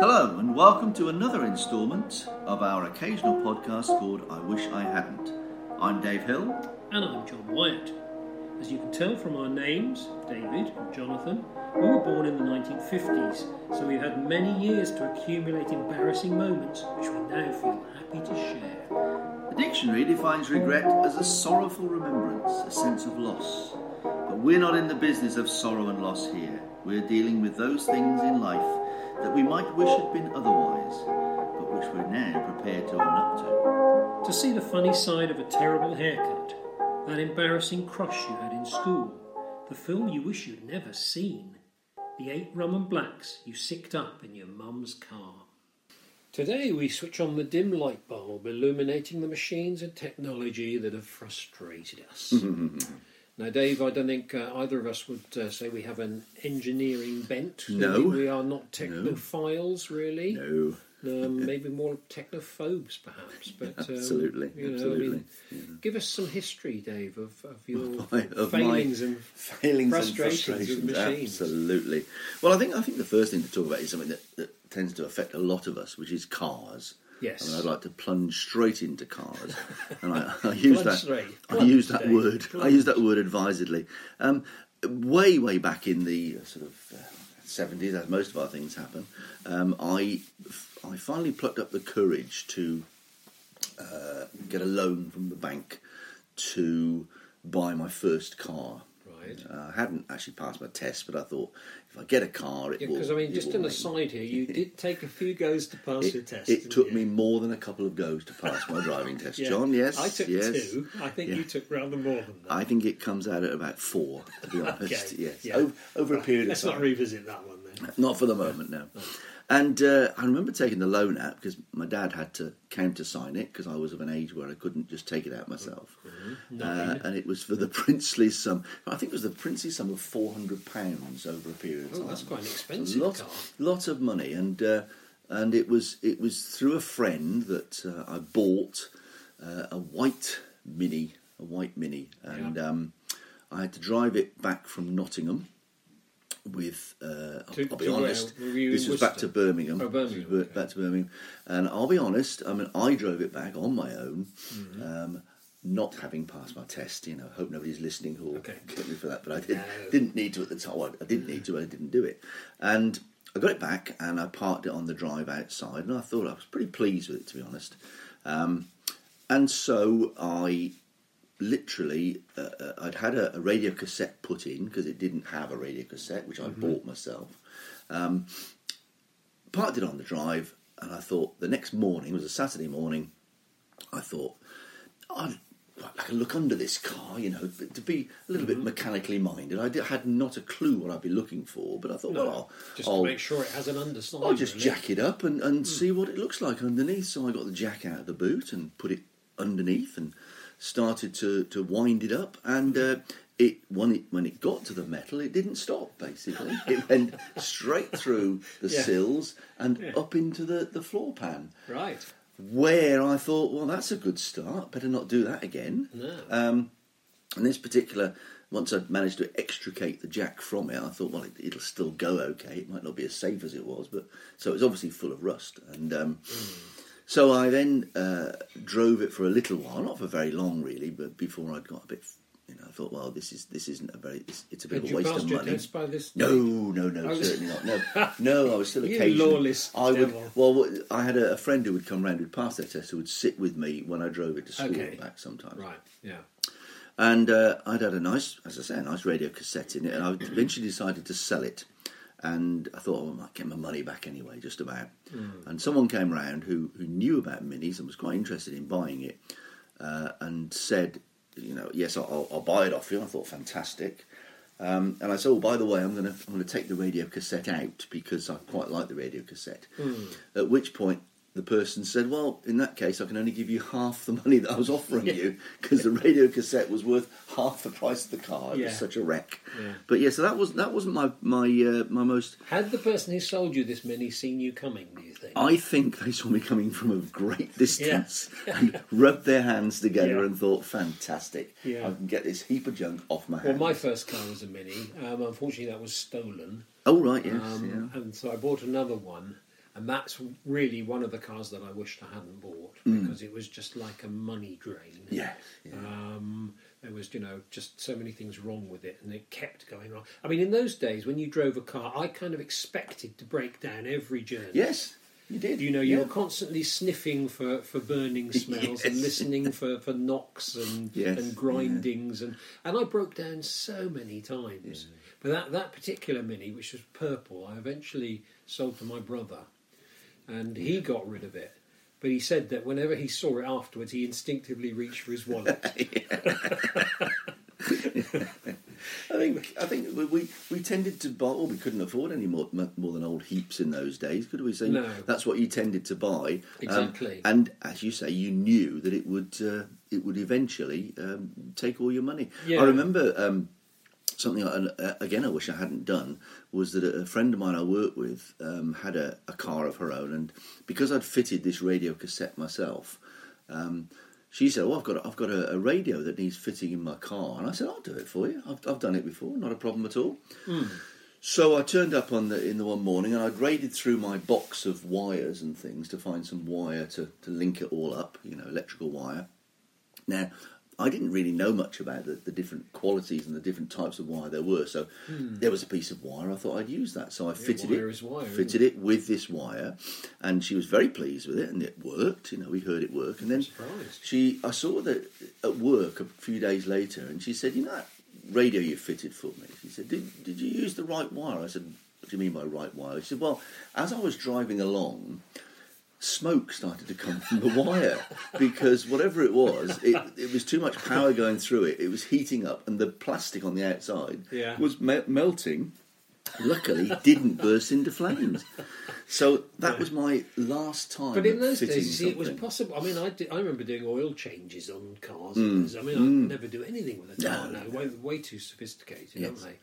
Hello and welcome to another instalment of our occasional podcast called I Wish I Hadn't. I'm Dave Hill. And I'm John Wyatt. As you can tell from our names, David and Jonathan, we were born in the 1950s, so we've had many years to accumulate embarrassing moments which we now feel happy to share. The dictionary defines regret as a sorrowful remembrance, a sense of loss. But we're not in the business of sorrow and loss here. We're dealing with those things in life that we might wish had been otherwise, but which we're now prepared to own up to. To see the funny side of a terrible haircut, that embarrassing crush you had in school, the film you wish you'd never seen, the 8 rum and blacks you sicked up in your mum's car. Today we switch on the dim light bulb, illuminating the machines and technology that have frustrated us. Now, Dave, I don't think either of us would say we have an engineering bent. No. We are not technophiles, really. No. Maybe more technophobes, perhaps. But, absolutely. Absolutely. Give us some history, Dave, of your failings and frustrations with machines. Absolutely. Well, I think the first thing to talk about is something that tends to affect a lot of us, which is cars. Yes. I mean, I'd like to plunge straight into cars, and I use that word advisedly. Way back in the sort of 70s, as most of our things happen, I finally plucked up the courage to get a loan from the bank to buy my first car. I hadn't actually passed my test, but I thought if I get a car, it will. Because just an aside here, you did take a few goes to pass your test. It took me more than a couple of goes to pass my driving test, John. Yes, I took 2. I think you took rather more than that. I think it comes out at about 4, to be honest. Okay. Yes, yeah. Over a period of time. Let's not revisit that one then. Not for the moment, no. And I remember taking the loan out because my dad came to sign it because I was of an age where I couldn't just take it out myself. Mm-hmm. And it was for the princely sum. I think it was the princely sum of £400 over a period of time. Oh, that's quite an expensive car. Lots of money, and it was through a friend that I bought a white Mini, and I had to drive it back from Nottingham. With, I'll be honest, this was back to Birmingham. Oh, Birmingham. Okay. Back to Birmingham, and I'll be honest. I mean, I drove it back on my own, not having passed my test. You know, hope nobody's listening who'll kill me for that. But I didn't need to at the time. Well, I didn't need to, but I didn't do it. And I got it back, and I parked it on the drive outside, and I thought I was pretty pleased with it, to be honest. And so I. Literally, I'd had a radio cassette put in because it didn't have a radio cassette, which I bought myself. Parked it on the drive, and I thought the next morning, it was a Saturday morning, I thought I'd like a look under this car, you know, to be a little bit mechanically minded. I had not a clue what I'd be looking for, but I thought, I'll make sure it has an underside. I'll just jack it up and see what it looks like underneath. So I got the jack out of the boot and put it underneath and started to wind it up, and when it got to the metal, it didn't stop, basically. It went straight through the sills and up into the floor pan. Right. Where I thought, well, that's a good start, better not do that again. No. And this particular, once I'd managed to extricate the jack from it, I thought, well, it'll still go okay. It might not be as safe as it was, but so it was obviously full of rust, and... So I then drove it for a little while, not for very long really, but before I'd got a bit, you know, I thought, well, it's a bit of a waste of money. Had you passed your test by this day? No, certainly not. No, I was still occasionally. You lawless devil. Well, I had a friend who would come round who'd pass their test, who would sit with me when I drove it to school and back sometimes. Right, yeah. And I'd had a nice radio cassette in it, and I eventually decided to sell it. And I thought, well, I might get my money back anyway, just about. And someone came round who knew about minis and was quite interested in buying it, and said, you know, yes, I'll buy it off you. And I thought, fantastic. And I said, oh, by the way, I'm going to take the radio cassette out because I quite like the radio cassette. At which point the person said, well, in that case, I can only give you half the money that I was offering you because the radio cassette was worth half the price of the car. It was such a wreck. Yeah. But so that wasn't my most... Had the person who sold you this mini seen you coming, do you think? I think they saw me coming from a great distance and rubbed their hands together and thought, fantastic, I can get this heap of junk off my hands. Well, my first car was a mini. Unfortunately, that was stolen. Oh, right, yes. And so I bought another one. And that's really one of the cars that I wished I hadn't bought, because it was just like a money drain. Yeah. There was, you know, just so many things wrong with it, and it kept going on. I mean, in those days, when you drove a car, I kind of expected to break down every journey. Yes, you did. You know, you were constantly sniffing for burning smells and listening for knocks and grindings. Yeah. And I broke down so many times. Yeah. But that particular Mini, which was purple, I eventually sold to my brother. And he got rid of it. But he said that whenever he saw it afterwards, he instinctively reached for his wallet. I think we tended to buy... Well, we couldn't afford any more than old heaps in those days, could we? So no. That's what you tended to buy. Exactly. And as you say, you knew that it would eventually take all your money. Yeah. I remember... something, again, I wish I hadn't done, was that a friend of mine I worked with had a car of her own, and because I'd fitted this radio cassette myself, she said, well, I've got a radio that needs fitting in my car. And I said, I'll do it for you. I've done it before, not a problem at all. Mm. So I turned up in the one morning, and I'd raided through my box of wires and things to find some wire to link it all up, you know, electrical wire. Now, I didn't really know much about the different qualities and the different types of wire there were. So there was a piece of wire. I thought I'd use that. So I fitted it with this wire, and she was very pleased with it, and it worked. You know, we heard it work. And then I saw that at work a few days later, and she said, you know, that radio you fitted for me. She said, did you use the right wire? I said, what do you mean by right wire? She said, well, as I was driving along... smoke started to come from the wire because whatever it was, it was too much power going through it. It was heating up, and the plastic on the outside was melting. Luckily, didn't burst into flames. So that was my last time. But in those days, it was possible. I mean, I remember doing oil changes on cars. I mean, I'd never do anything with a car now. Way too sophisticated, aren't they?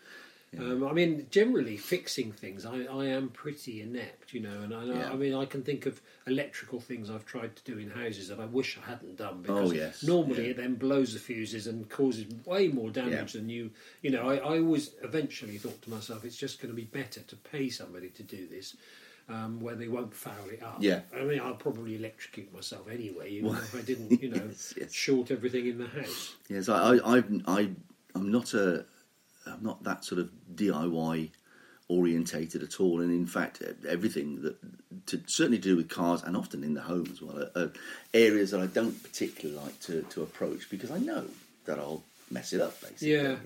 I mean, generally fixing things, I am pretty inept, you know, and I mean, I can think of electrical things I've tried to do in houses that I wish I hadn't done, because normally it then blows the fuses and causes way more damage than you know, I always eventually thought to myself, it's just going to be better to pay somebody to do this. Where they won't foul it up. Yeah. I mean, I'll probably electrocute myself anyway, if I didn't, you know, short everything in the house. Yes, I'm not that sort of DIY orientated at all, and in fact, everything certainly to do with cars, and often in the home as well, are areas that I don't particularly like to approach, because I know that I'll mess it up, basically. I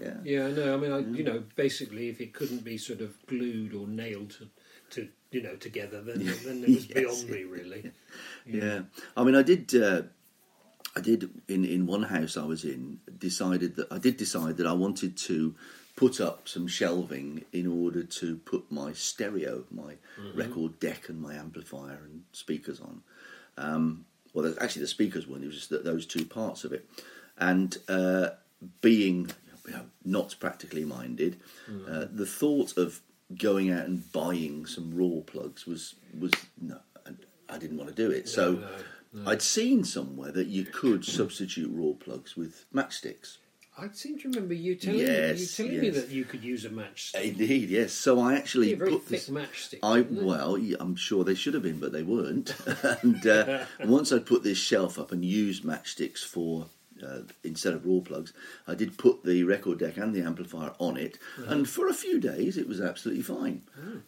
mean, you know, basically, if it couldn't be sort of glued or nailed to you know together, then it was beyond me, really. Yeah, I mean, I did in one house I was in, decided that I wanted to put up some shelving in order to put my stereo, my record deck and my amplifier and speakers on. Well, actually the speakers weren't, it was just those two parts of it. And being not practically minded, the thought of going out and buying some raw plugs was no, I didn't want to do it. No. I'd seen somewhere that you could substitute raw plugs with matchsticks. I seem to remember you telling me that you could use a matchstick. Indeed, yes. So I actually put thick matchstick. I'm sure they should have been, but they weren't. And once I put this shelf up and used matchsticks for instead of raw plugs, I did put the record deck and the amplifier on it, and for a few days it was absolutely fine,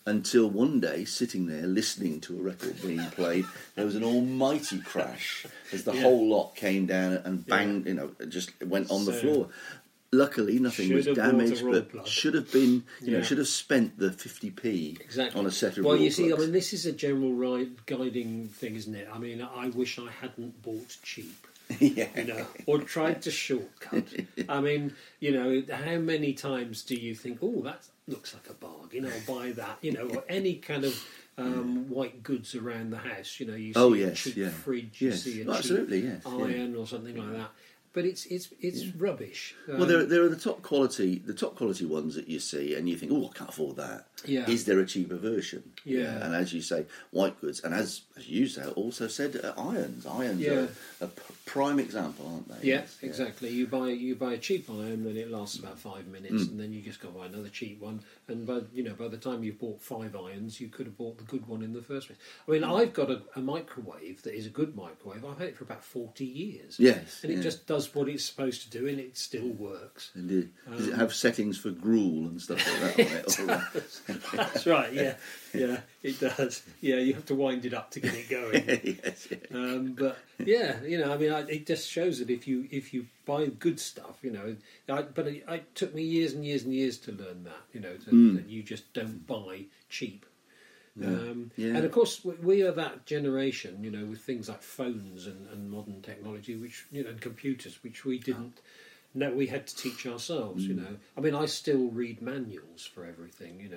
until one day, sitting there listening to a record being played, there was an almighty crash as the whole lot came down and banged, you know, just went on the floor. Luckily, nothing was damaged, but should have been, should have spent the 50p on a set of raw plugs. Well, you see, I mean, this is a general guiding thing, isn't it? I mean, I wish I hadn't bought cheap. You know, or tried to shortcut. I mean, you know, how many times do you think, oh, that looks like a bargain, I'll buy that, you know, or any kind of white goods around the house, you know, you see a cheap fridge, you see a cheap iron or something like that. But it's rubbish. Well, there are the top quality ones that you see, and you think, oh, I can't afford that. Yeah. Is there a cheaper version? Yeah. And as you say, white goods, and as you also said, irons. Irons are a prime example, aren't they? Yeah, yes. Exactly. Yeah. You buy a cheap iron, then it lasts about 5 minutes, and then you just go buy another cheap one. And by the time you've bought 5 irons, you could have bought the good one in the first place. I mean, I've got a microwave that is a good microwave. I've had it for about 40 years. Yes. And it just does what it's supposed to do, and it still works. Indeed. Does it have settings for gruel and stuff like that on it? That's right, yeah, it does. Yeah, you have to wind it up to get it going. Yes. But yeah, it just shows that if you buy good stuff, it took me years and years and years to learn that, that you just don't buy cheap. Yeah. And of course we are that generation, with things like phones and modern technology, which and computers, which we didn't know. We had to teach ourselves. I mean, I still read manuals for everything.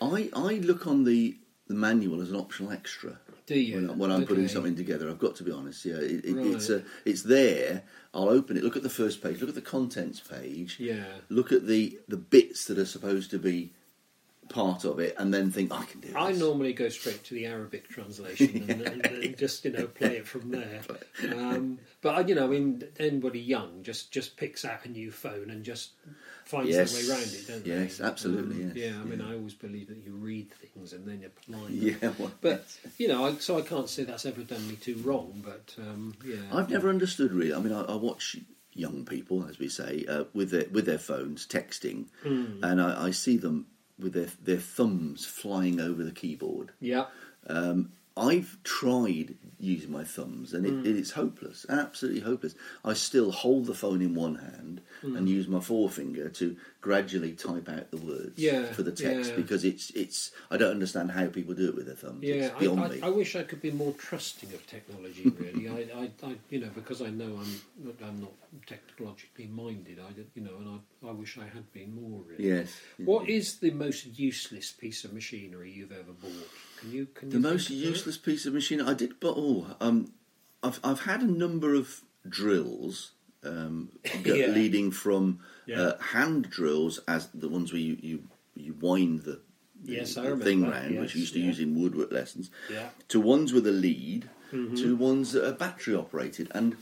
I look on the manual as an optional extra. Do you? When I'm putting something together, I've got to be honest. Yeah, it's there. I'll open it. Look at the first page. Look at the contents page. Yeah. Look at the bits that are supposed to be part of it, and then think, I can do this. I normally go straight to the Arabic translation and just play it from there. But anybody young just picks out a new phone and just finds their way around it, don't they? Yes, absolutely. I always believe that you read things and then apply them. Yeah, so I can't say that's ever done me too wrong. But I've never understood really. I mean, I watch young people, as we say, with their phones texting, and I see them with their thumbs flying over the keyboard. Yeah. I've tried using my thumbs, and it's hopeless, absolutely hopeless. I still hold the phone in one hand and use my forefinger to gradually type out the words for the text, because it's. I don't understand how people do it with their thumbs. Yeah, it's beyond me. I wish I could be more trusting of technology, really. I because I know I'm not technologically minded. I wish I had been more. Really. Yes. What is the most useless piece of machinery you've ever bought? Can you the most useless piece of machinery I did, but I've had a number of drills, leading from hand drills, as the ones where you wind the thing round, which you used to use in woodwork lessons, to ones with a lead, to ones that are battery operated, and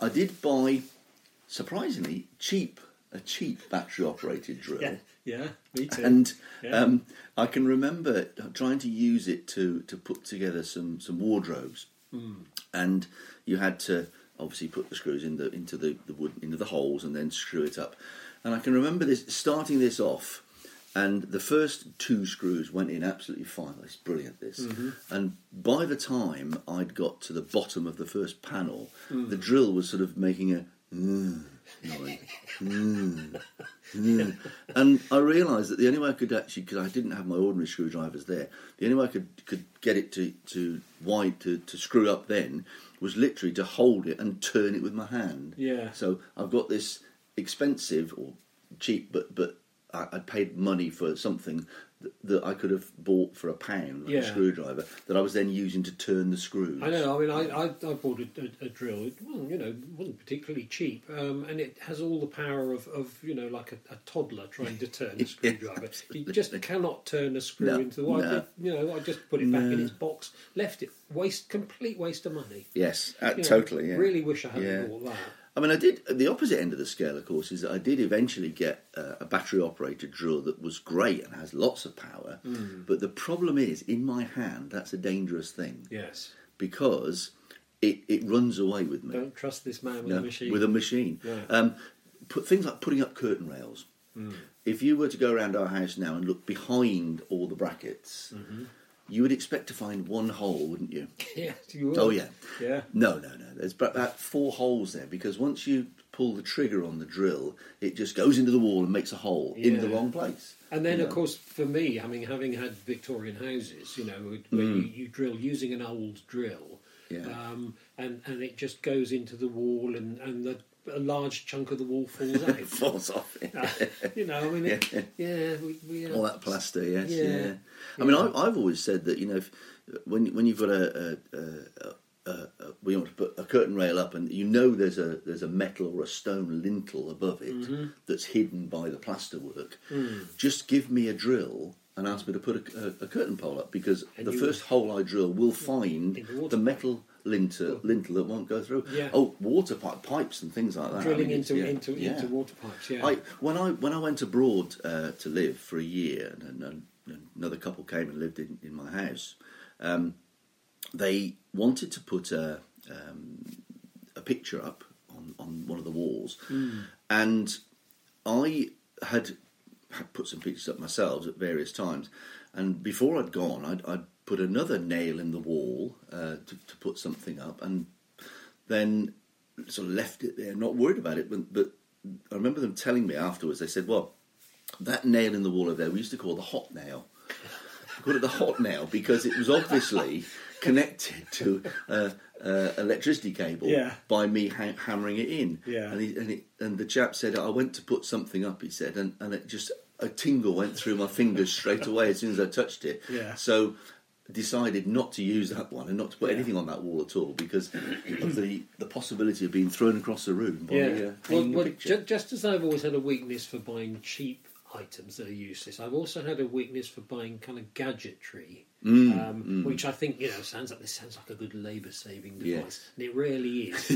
I did buy, surprisingly, a cheap battery operated drill. Yeah, me too. And I can remember trying to use it to put together some wardrobes, and you had to obviously put the screws into the wood, into the holes, and then screw it up. And I can remember starting this off, and the first 2 screws went in absolutely fine. It's brilliant, this. Mm-hmm. And by the time I'd got to the bottom of the first panel, the drill was sort of making a and I realised that the only way I could actually, because I didn't have my ordinary screwdrivers there, the only way I could get it to screw up then was literally to hold it and turn it with my hand. Yeah. So I've got this expensive or cheap, but I paid money for something that I could have bought for £1, like a screwdriver, that I was then using to turn the screws. I know, I mean, I bought a drill. It wasn't particularly cheap, and it has all the power of like a toddler trying to turn a screwdriver. You just cannot turn a screw into the wire. No. I just put it back in its box, left it. Complete waste of money. Yes, totally. Yeah. Really wish I hadn't bought that. I mean, I did, the opposite end of the scale, of course, is that I did eventually get a battery-operated drill that was great and has lots of power, but the problem is, in my hand, that's a dangerous thing. Yes. Because it runs away with me. Don't trust this man with a machine. With a machine. Yeah. Things like putting up curtain rails. Mm. If you were to go around our house now and look behind all the brackets... Mm-hmm. You would expect to find one hole, wouldn't you? Yeah, you would. Oh, yeah. Yeah. No. There's about 4 holes there, because once you pull the trigger on the drill, it just goes into the wall and makes a hole in the wrong place. And then, of course, for me, I mean, having had Victorian houses, where you drill using an old drill, and it just goes into the wall, and a large chunk of the wall falls out. It falls off. Yeah. All that plaster, yes. Yeah. I mean, I've always said that, if, when you've got a we want to put a curtain rail up, and you know there's a metal or a stone lintel above it mm-hmm. that's hidden by the plasterwork. Mm. Just give me a drill and ask me to put a curtain pole up, because and the first hole I drill will find the metal lintel that won't go through. Yeah. Oh, water pipes and things like that. Drilling into water pipes. Yeah. When I went abroad to live for a year, and another couple came and lived in my house. They wanted to put a picture up on one of the walls, and I had put some pictures up myself at various times. And before I'd gone, I'd put another nail in the wall to put something up, and then sort of left it there, not worried about it. But I remember them telling me afterwards. They said, "Well, that nail in the wall over there, we used to call the hot nail." I called it the hot nail because it was obviously connected to electricity cable by me hammering it in. Yeah. And the chap said, I went to put something up, he said, and it just, a tingle went through my fingers straight away as soon as I touched it. Yeah. So decided not to use that one and not to put anything on that wall at all because of the possibility of being thrown across the room by a picture. Just as I've always had a weakness for buying cheap items that are useless, I've also had a weakness for buying kind of gadgetry, which I think, sounds like a good labour-saving device, and it really is.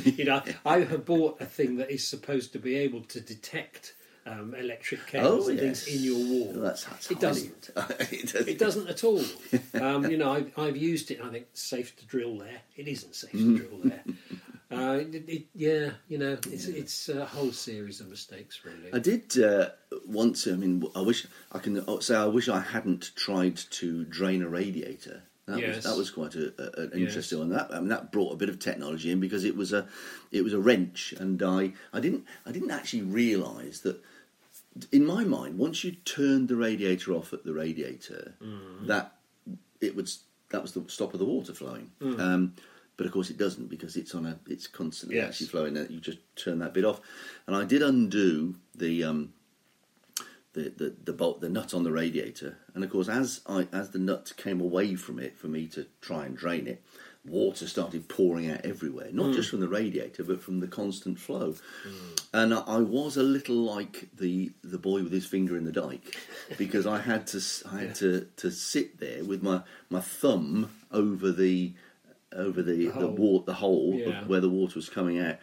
I have bought a thing that is supposed to be able to detect electric cables things in your wall. Well, that's it doesn't. It doesn't at all. I've used it. I think it's safe to drill there. It isn't safe to drill there. It's a whole series of mistakes, really. I did once. I mean, I wish I hadn't tried to drain a radiator. That was quite an interesting one. That brought a bit of technology in because it was a wrench, and I didn't actually realise that. In my mind, once you turned the radiator off at the radiator, that was the stop of the water flowing. Mm. But of course it doesn't, because it's constantly actually flowing. You just turn that bit off, and I did undo the bolt, the nut on the radiator, and of course as the nut came away from it for me to try and drain it, water started pouring out everywhere, not just from the radiator but from the constant flow. And I was a little like the boy with his finger in the dike, because I had to sit there with my thumb over the hole of where the water was coming out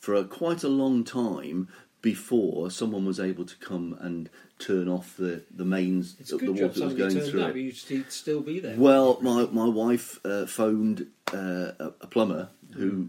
for quite a long time before someone was able to come and turn off the mains of the water that was going through. Up, you'd still be there. Well, my wife phoned a plumber who,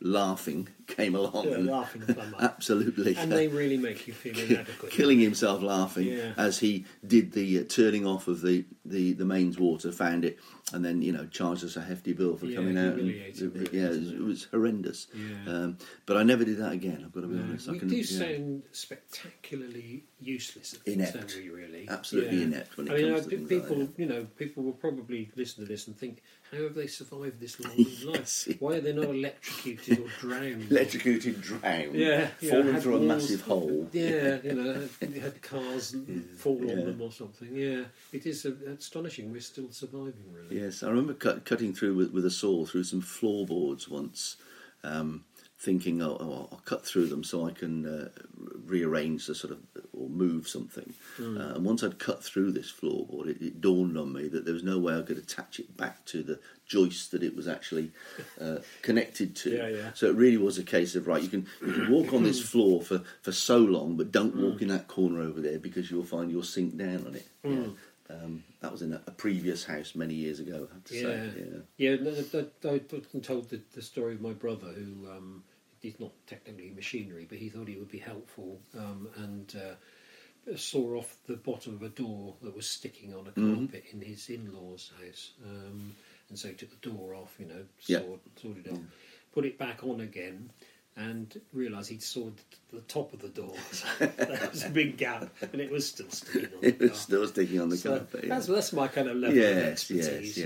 laughing, came along. Yeah, laughing plumber. Absolutely. And they really make you feel inadequate. Killing himself laughing as he did the turning off of the mains water, found it, and then, charged us a hefty bill for coming out. And, it was horrendous. Yeah. But I never did that again, I've got to be honest. We sound spectacularly useless at inept. Things, don't we, really? Absolutely inept when it comes to people, like people will probably listen to this and think, how have they survived this long life? Why are they not electrocuted or drowned? Electrocuted, drowned, fallen through a massive hole. Yeah, had cars fall on them or something. Yeah, it is astonishing we're still surviving, really. Yes, I remember cutting through with a saw through some floorboards once, thinking, I'll cut through them so I can rearrange the sort of, or move something. Mm. And once I'd cut through this floorboard, it dawned on me that there was no way I could attach it back to the joist that it was actually connected to. So it really was a case of, right, you can walk on this floor for so long, but don't walk in that corner over there because you'll find you'll sink down on it. Mm. Yeah. That was in a previous house many years ago, I have to say. I've been told the story of my brother who... he's not technically machinery, but he thought he would be helpful and saw off the bottom of a door that was sticking on a carpet in his in-laws' house. And so he took the door off, sawed it off, put it back on again, and realised he'd sawed the top of the door. So there was a big gap, and it was still sticking on the carpet. Carpet. That's my kind of level of expertise.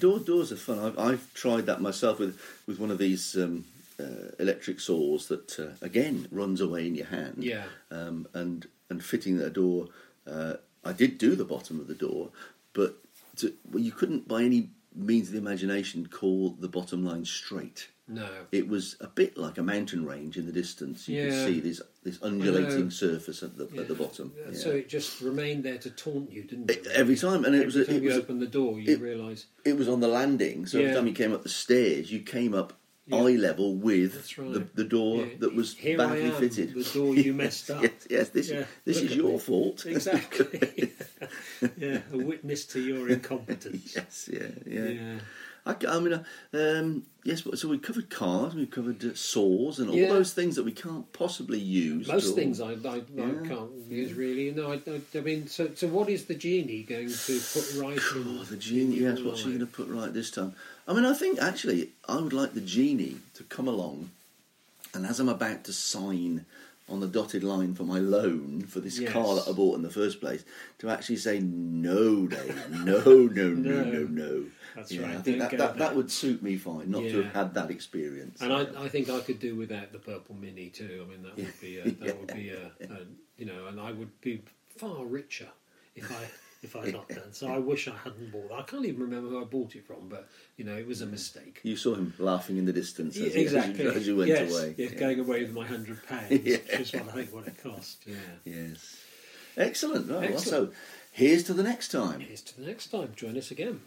Doors are fun. I've tried that myself with one of these... electric saws that again runs away in your hand. And fitting a door, I did do the bottom of the door, but you couldn't by any means the imagination call the bottom line straight. No. It was a bit like a mountain range in the distance. You could see this undulating surface at the bottom. Yeah. So it just remained there to taunt you, didn't it? Every time. And every time you opened the door, you realise... It was on the landing, so every time you came up the stairs, you came up eye level with the door that was badly fitted. The door you messed up. Yes, this is your fault. Exactly. A witness to your incompetence. Yes. So we covered cars, we covered saws and all those things that we can't possibly use. Most things I can't use, really. No, I mean, so what is the genie going to put right? Oh, the genie, yes, what's she going to put right this time? I mean, I think, actually, I would like the genie to come along, and as I'm about to sign on the dotted line for my loan for this car that I bought in the first place, to actually say, no, Dave, no. That's right. I think that would suit me fine, not to have had that experience. And I think I could do without the purple Mini too. I mean, that would be and I would be far richer if I had not done. So I wish I hadn't bought it. I can't even remember who I bought it from, but it was a mistake. You saw him laughing in the distance as you went away. Yes, going away with my £100, which is what I think it cost. Yeah. Yes. Excellent. Right. Excellent. So here's to the next time. Join us again.